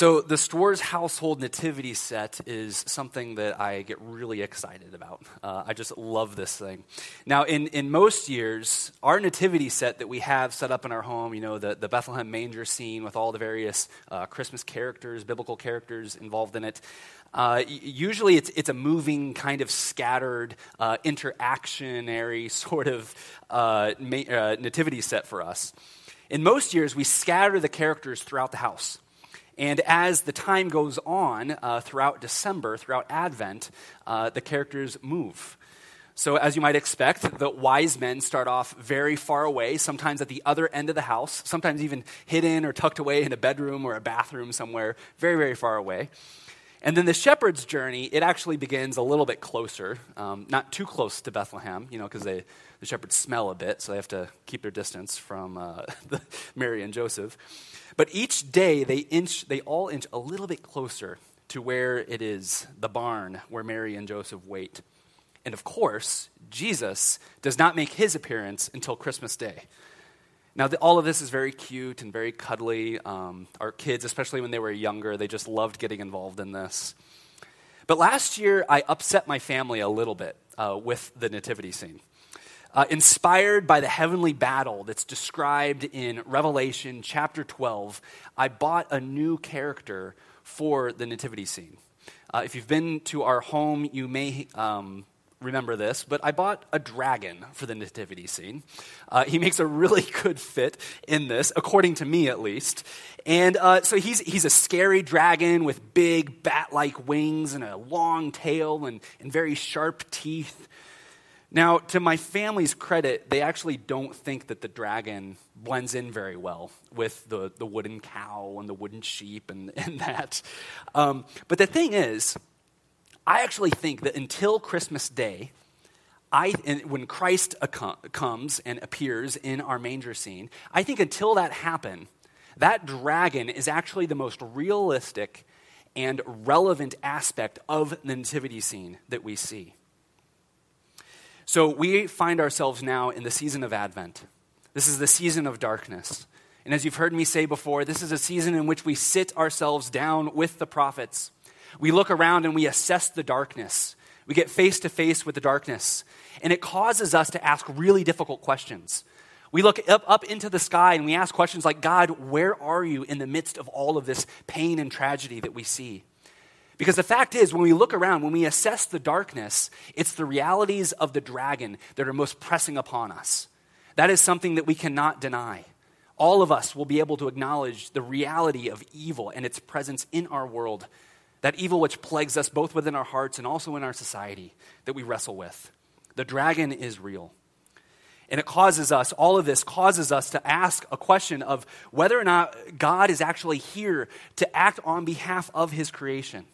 So the Storrs household nativity set is something that I get really excited about. I just love this thing. Now, in most years, our nativity set that we have set up in our home, you know, the Bethlehem manger scene with all the various Christmas characters, biblical characters involved in it, usually it's a moving, kind of scattered, interactionary sort of nativity set for us. In most years, we scatter the characters throughout the house. And as the time goes on, throughout December, throughout Advent, the characters move. So as you might expect, the wise men start off very far away, sometimes at the other end of the house, sometimes even hidden or tucked away in a bedroom or a bathroom somewhere, very, very far away. And then the shepherd's journey, it actually begins a little bit closer, not too close to Bethlehem, you know, because the shepherds smell a bit, so they have to keep their distance from Mary and Joseph. But each day they all inch a little bit closer to where it is, the barn where Mary and Joseph wait. And of course, Jesus does not make his appearance until Christmas Day. Now, all of this is very cute and very cuddly. Our kids, especially when they were younger, they just loved getting involved in this. But last year, I upset my family a little bit with the nativity scene. Inspired by the heavenly battle that's described in Revelation chapter 12, I bought a new character for the nativity scene. If you've been to our home, you may... remember this, but I bought a dragon for the nativity scene. He makes a really good fit in this, according to me at least. And so he's a scary dragon with big bat-like wings and a long tail and very sharp teeth. Now, to my family's credit, they actually don't think that the dragon blends in very well with the wooden cow and the wooden sheep and that. But the thing is, I actually think that until Christmas Day, when Christ comes and appears in our manger scene, I think until that happens, that dragon is actually the most realistic and relevant aspect of the nativity scene that we see. So we find ourselves now in the season of Advent. This is the season of darkness. And as you've heard me say before, this is a season in which we sit ourselves down with the prophets. We look around and we assess the darkness. We get face to face with the darkness. And it causes us to ask really difficult questions. We look up into the sky and we ask questions like, God, where are you in the midst of all of this pain and tragedy that we see? Because the fact is, when we look around, when we assess the darkness, it's the realities of the dragon that are most pressing upon us. That is something that we cannot deny. All of us will be able to acknowledge the reality of evil and its presence in our world. That evil which plagues us both within our hearts and also in our society that we wrestle with. The dragon is real. And it causes us, all of this causes us to ask a question of whether or not God is actually here to act on behalf of his creation.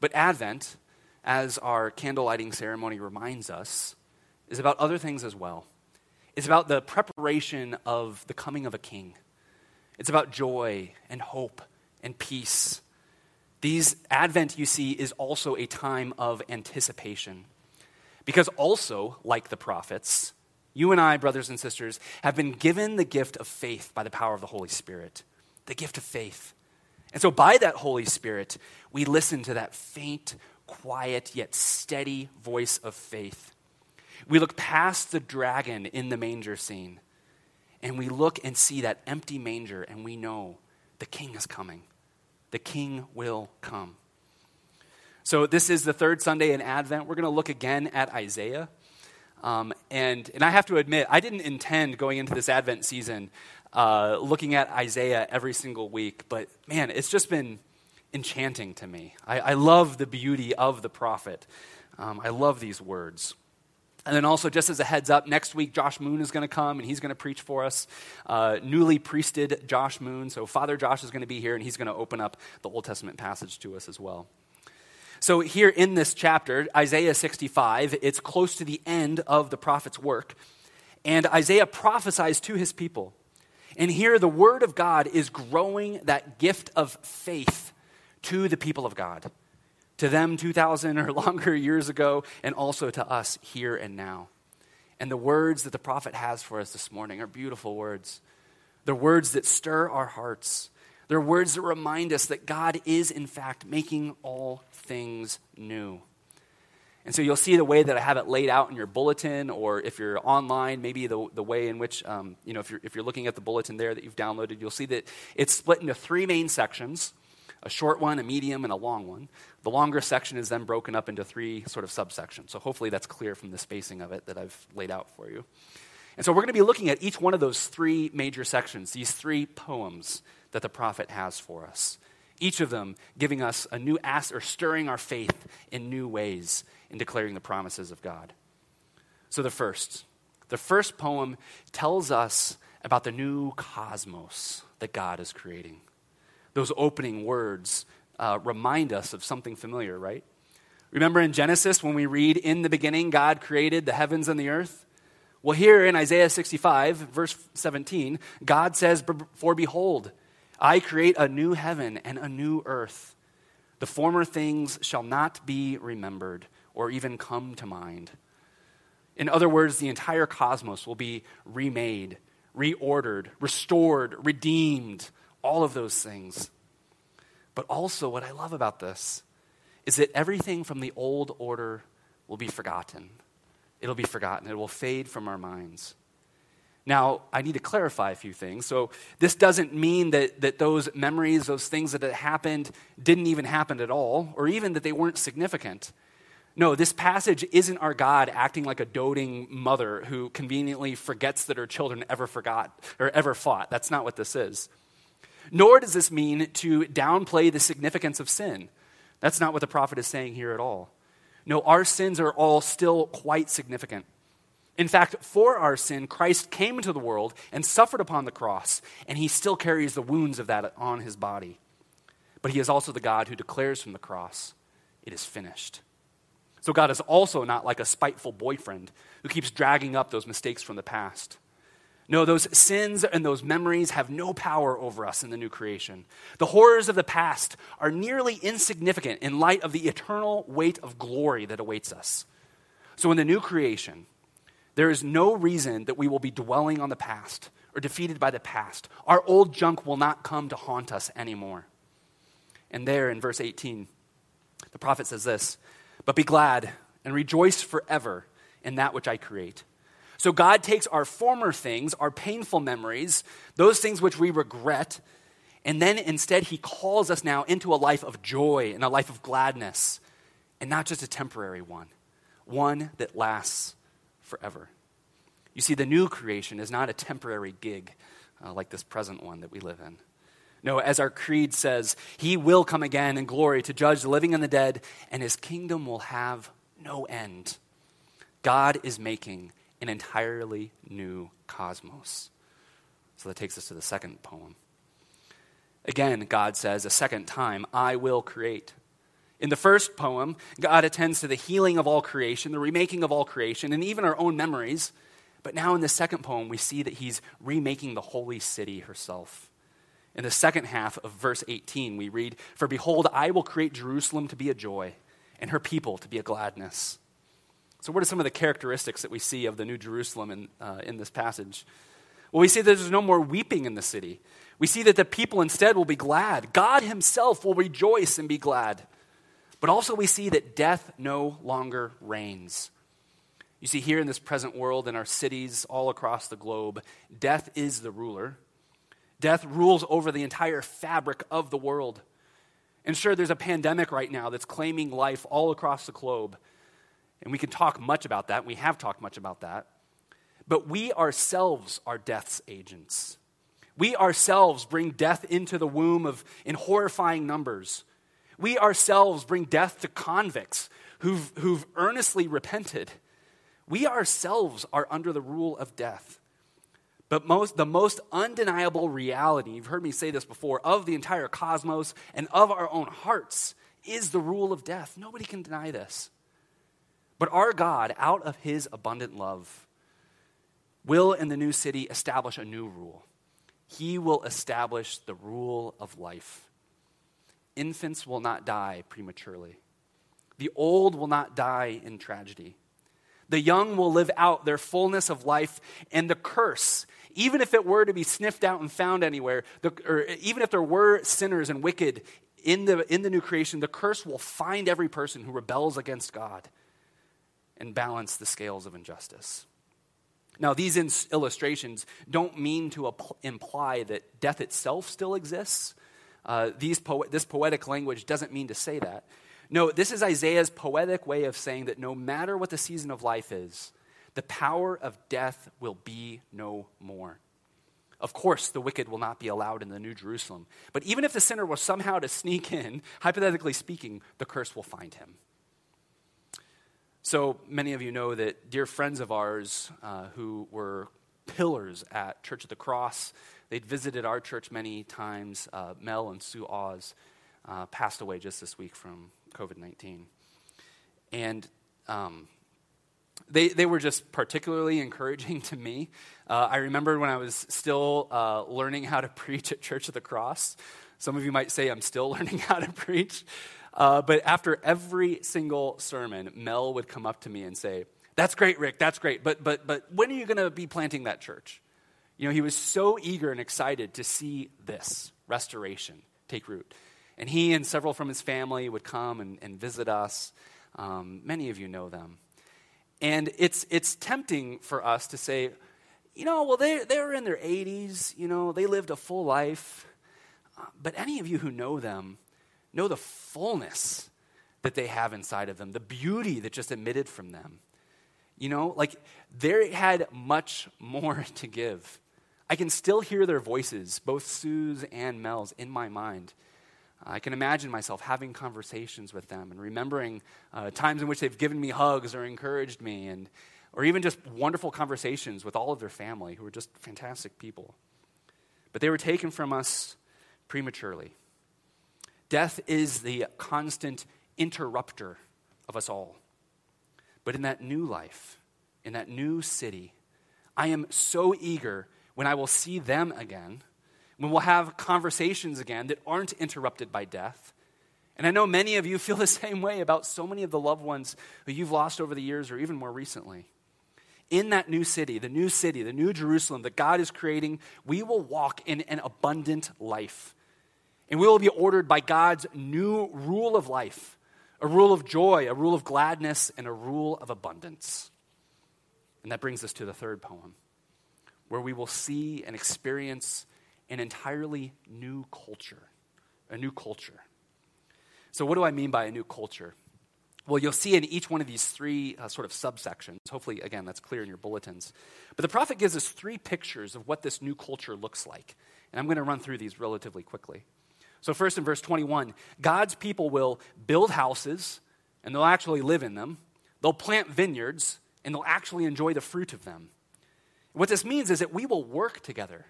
But Advent, as our candle lighting ceremony reminds us, is about other things as well. It's about the preparation of the coming of a king. It's about joy and hope and peace. Advent, you see, is also a time of anticipation. Because also, like the prophets, you and I, brothers and sisters, have been given the gift of faith by the power of the Holy Spirit. The gift of faith. And so by that Holy Spirit, we listen to that faint, quiet, yet steady voice of faith. We look past the dragon in the manger scene, and we look and see that empty manger, and we know the king is coming. The king will come. So this is the third Sunday in Advent. We're going to look again at Isaiah. And I have to admit, I didn't intend going into this Advent season looking at Isaiah every single week. But man, it's just been enchanting to me. I love the beauty of the prophet. I love these words. And then also, just as a heads up, next week Josh Moon is going to come and he's going to preach for us, newly priested Josh Moon. So Father Josh is going to be here and he's going to open up the Old Testament passage to us as well. So here in this chapter, Isaiah 65, it's close to the end of the prophet's work. And Isaiah prophesies to his people. And here the word of God is growing that gift of faith to the people of God. To them 2,000 or longer years ago, and also to us here and now. And the words that the prophet has for us this morning are beautiful words. They're words that stir our hearts. They're words that remind us that God is, in fact, making all things new. And so you'll see the way that I have it laid out in your bulletin, or if you're online, maybe the way in which, if you're looking at the bulletin there that you've downloaded, you'll see that it's split into three main sections, a short one, a medium, and a long one. The longer section is then broken up into three sort of subsections. So hopefully that's clear from the spacing of it that I've laid out for you. And so we're going to be looking at each one of those three major sections, these three poems that the prophet has for us. Each of them giving us a new aspect, or stirring our faith in new ways in declaring the promises of God. So the first poem tells us about the new cosmos that God is creating. Those opening words remind us of something familiar, right? Remember in Genesis when we read, "In the beginning God created the heavens and the earth"? Well, here in Isaiah 65, verse 17, God says, "For behold, I create a new heaven and a new earth. The former things shall not be remembered or even come to mind." In other words, the entire cosmos will be remade, reordered, restored, redeemed, all of those things. But also what I love about this is that everything from the old order will be forgotten. It'll be forgotten. It will fade from our minds. Now, I need to clarify a few things. So this doesn't mean that those memories, those things that had happened, didn't even happen at all, or even that they weren't significant. No, this passage isn't our God acting like a doting mother who conveniently forgets that her children ever forgot or ever fought. That's not what this is. Nor does this mean to downplay the significance of sin. That's not what the prophet is saying here at all. No, our sins are all still quite significant. In fact, for our sin, Christ came into the world and suffered upon the cross, and he still carries the wounds of that on his body. But he is also the God who declares from the cross, "It is finished." So God is also not like a spiteful boyfriend who keeps dragging up those mistakes from the past. No, those sins and those memories have no power over us in the new creation. The horrors of the past are nearly insignificant in light of the eternal weight of glory that awaits us. So in the new creation, there is no reason that we will be dwelling on the past or defeated by the past. Our old junk will not come to haunt us anymore. And there in verse 18, the prophet says this, "But be glad and rejoice forever in that which I create." So God takes our former things, our painful memories, those things which we regret, and then instead he calls us now into a life of joy and a life of gladness, and not just a temporary one that lasts forever. You see, the new creation is not a temporary gig like this present one that we live in. No, as our creed says, he will come again in glory to judge the living and the dead, and his kingdom will have no end. God is making an entirely new cosmos. So that takes us to the second poem. Again, God says a second time, "I will create." In the first poem, God attends to the healing of all creation, the remaking of all creation, and even our own memories. But now in the second poem, we see that he's remaking the holy city herself. In the second half of verse 18, we read, "For behold, I will create Jerusalem to be a joy, and her people to be a gladness." So what are some of the characteristics that we see of the new Jerusalem in this passage? Well, we see that there's no more weeping in the city. We see that the people instead will be glad. God himself will rejoice and be glad. But also we see that death no longer reigns. You see, here in this present world, in our cities all across the globe, death is the ruler. Death rules over the entire fabric of the world. And sure, there's a pandemic right now that's claiming life all across the globe. And we can talk much about that. We have talked much about that. But we ourselves are death's agents. We ourselves bring death into the womb in horrifying numbers. We ourselves bring death to convicts who've earnestly repented. We ourselves are under the rule of death. But the most undeniable reality, you've heard me say this before, of the entire cosmos and of our own hearts is the rule of death. Nobody can deny this. But our God, out of his abundant love, will in the new city establish a new rule. He will establish the rule of life. Infants will not die prematurely. The old will not die in tragedy. The young will live out their fullness of life, and the curse, even if it were to be sniffed out and found anywhere, or even if there were sinners and wicked in the new creation, the curse will find every person who rebels against God and balance the scales of injustice. Now, these illustrations don't mean to imply that death itself still exists. This poetic language doesn't mean to say that. No, this is Isaiah's poetic way of saying that no matter what the season of life is, the power of death will be no more. Of course, the wicked will not be allowed in the New Jerusalem. But even if the sinner was somehow to sneak in, hypothetically speaking, the curse will find him. So many of you know that dear friends of ours who were pillars at Church of the Cross, they'd visited our church many times. Mel and Sue Oz passed away just this week from COVID-19. And they were just particularly encouraging to me. I remember when I was still learning how to preach at Church of the Cross. Some of you might say I'm still learning how to preach. But after every single sermon, Mel would come up to me and say, "That's great, Rick, that's great, but when are you going to be planting that church?" You know, he was so eager and excited to see this restoration take root. And he and several from his family would come and visit us. Many of you know them. And it's tempting for us to say, you know, well, they were in their 80s, you know, they lived a full life. But any of you who know them know the fullness that they have inside of them, the beauty that just emitted from them. You know, like they had much more to give. I can still hear their voices, both Sue's and Mel's, in my mind. I can imagine myself having conversations with them and remembering times in which they've given me hugs or encouraged me, and or even just wonderful conversations with all of their family who are just fantastic people. But they were taken from us prematurely. Death is the constant interrupter of us all. But in that new life, in that new city, I am so eager when I will see them again, when we'll have conversations again that aren't interrupted by death. And I know many of you feel the same way about so many of the loved ones who you've lost over the years or even more recently. In that new city, the new Jerusalem that God is creating, we will walk in an abundant life. And we will be ordered by God's new rule of life, a rule of joy, a rule of gladness, and a rule of abundance. And that brings us to the third poem, where we will see and experience an entirely new culture, a new culture. So what do I mean by a new culture? Well, you'll see in each one of these three sort of subsections. Hopefully, again, that's clear in your bulletins. But the prophet gives us three pictures of what this new culture looks like. And I'm going to run through these relatively quickly. So first, in verse 21, God's people will build houses, and they'll actually live in them. They'll plant vineyards, and they'll actually enjoy the fruit of them. What this means is that we will work together.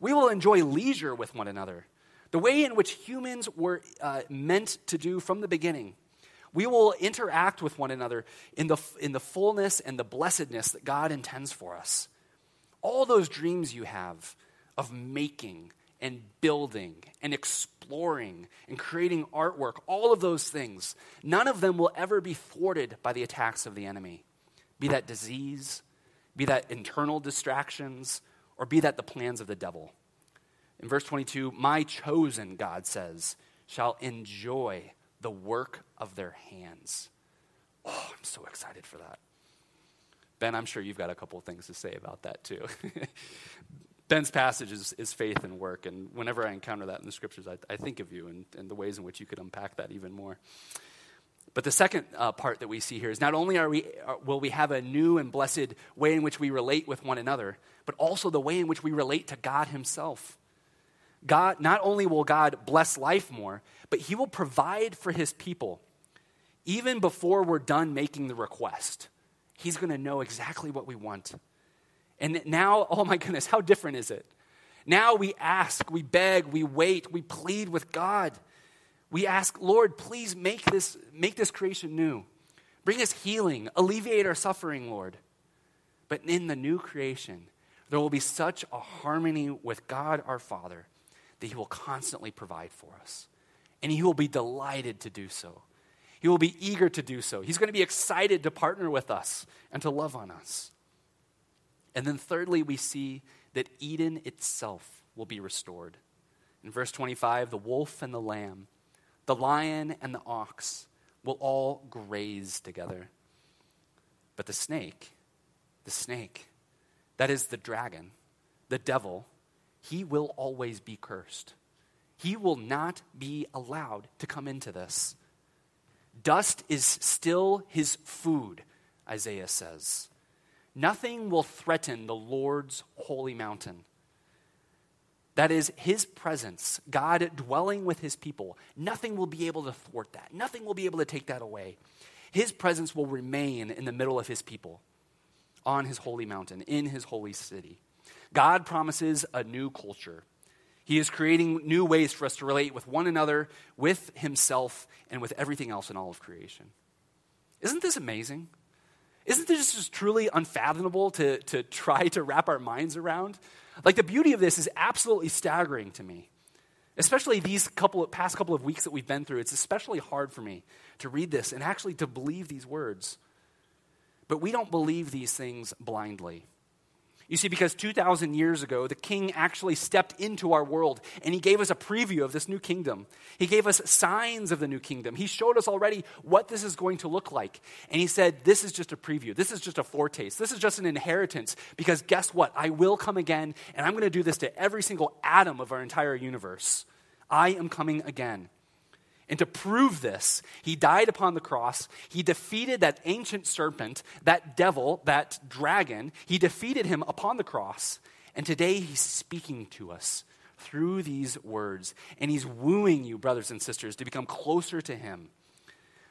We will enjoy leisure with one another, the way in which humans were meant to do from the beginning. We will interact with one another in the fullness and the blessedness that God intends for us. All those dreams you have of making and building and exploring and creating artwork, all of those things, none of them will ever be thwarted by the attacks of the enemy, be that disease, be that internal distractions, or be that the plans of the devil. In verse 22, my chosen, God says, shall enjoy the work of their hands. Oh, I'm so excited for that. Ben, I'm sure you've got a couple of things to say about that too. Ben's passage is faith and work, and whenever I encounter that in the scriptures, I think of you and the ways in which you could unpack that even more. But the second part that we see here is not only will we have a new and blessed way in which we relate with one another, but also the way in which we relate to God himself. God, not only will God bless life more, but he will provide for his people. Even before we're done making the request, he's going to know exactly what we want. And now, oh my goodness, how different is it? Now we ask, we beg, we wait, we plead with God. We ask, Lord, please make this creation new. Bring us healing, alleviate our suffering, Lord. But in the new creation, there will be such a harmony with God our Father that he will constantly provide for us. And he will be delighted to do so. He will be eager to do so. He's going to be excited to partner with us and to love on us. And then thirdly, we see that Eden itself will be restored. In verse 25, the wolf and the lamb, the lion and the ox will all graze together. But the snake, that is the dragon, the devil, he will always be cursed. He will not be allowed to come into this. Dust is still his food, Isaiah says. Nothing will threaten the Lord's holy mountain. That is his presence, God dwelling with his people. Nothing will be able to thwart that. Nothing will be able to take that away. His presence will remain in the middle of his people, on his holy mountain, in his holy city. God promises a new culture. He is creating new ways for us to relate with one another, with himself, and with everything else in all of creation. Isn't this amazing? Isn't this just truly unfathomable to try to wrap our minds around? Like, the beauty of this is absolutely staggering to me. Especially these past couple of weeks that we've been through, it's especially hard for me to read this and actually to believe these words. But we don't believe these things blindly. You see, because 2,000 years ago, the king actually stepped into our world, and he gave us a preview of this new kingdom. He gave us signs of the new kingdom. He showed us already what this is going to look like. And he said, this is just a preview. This is just a foretaste. This is just an inheritance, because guess what? I will come again, and I'm going to do this to every single atom of our entire universe. I am coming again. And to prove this, he died upon the cross. He defeated that ancient serpent, that devil, that dragon. He defeated him upon the cross. And today he's speaking to us through these words. And he's wooing you, brothers and sisters, to become closer to him.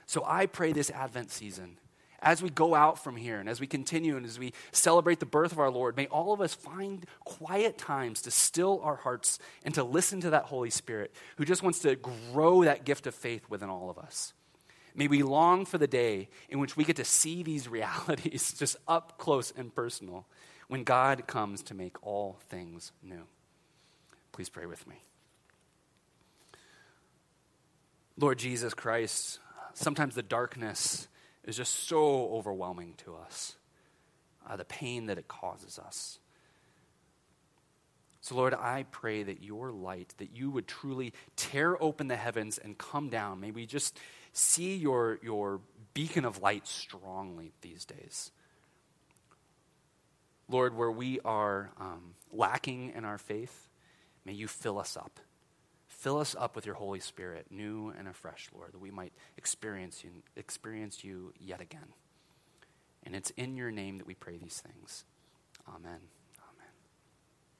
So I pray this Advent season, as we go out from here and as we continue and as we celebrate the birth of our Lord, may all of us find quiet times to still our hearts and to listen to that Holy Spirit who just wants to grow that gift of faith within all of us. May we long for the day in which we get to see these realities just up close and personal when God comes to make all things new. Please pray with me. Lord Jesus Christ, sometimes the darkness is just so overwhelming to us, the pain that it causes us. So Lord, I pray that your light, that you would truly tear open the heavens and come down. May we just see your beacon of light strongly these days. Lord, where we are lacking in our faith, may you fill us up. Fill us up with your Holy Spirit, new and afresh, Lord, that we might experience you yet again. And it's in your name that we pray these things. Amen.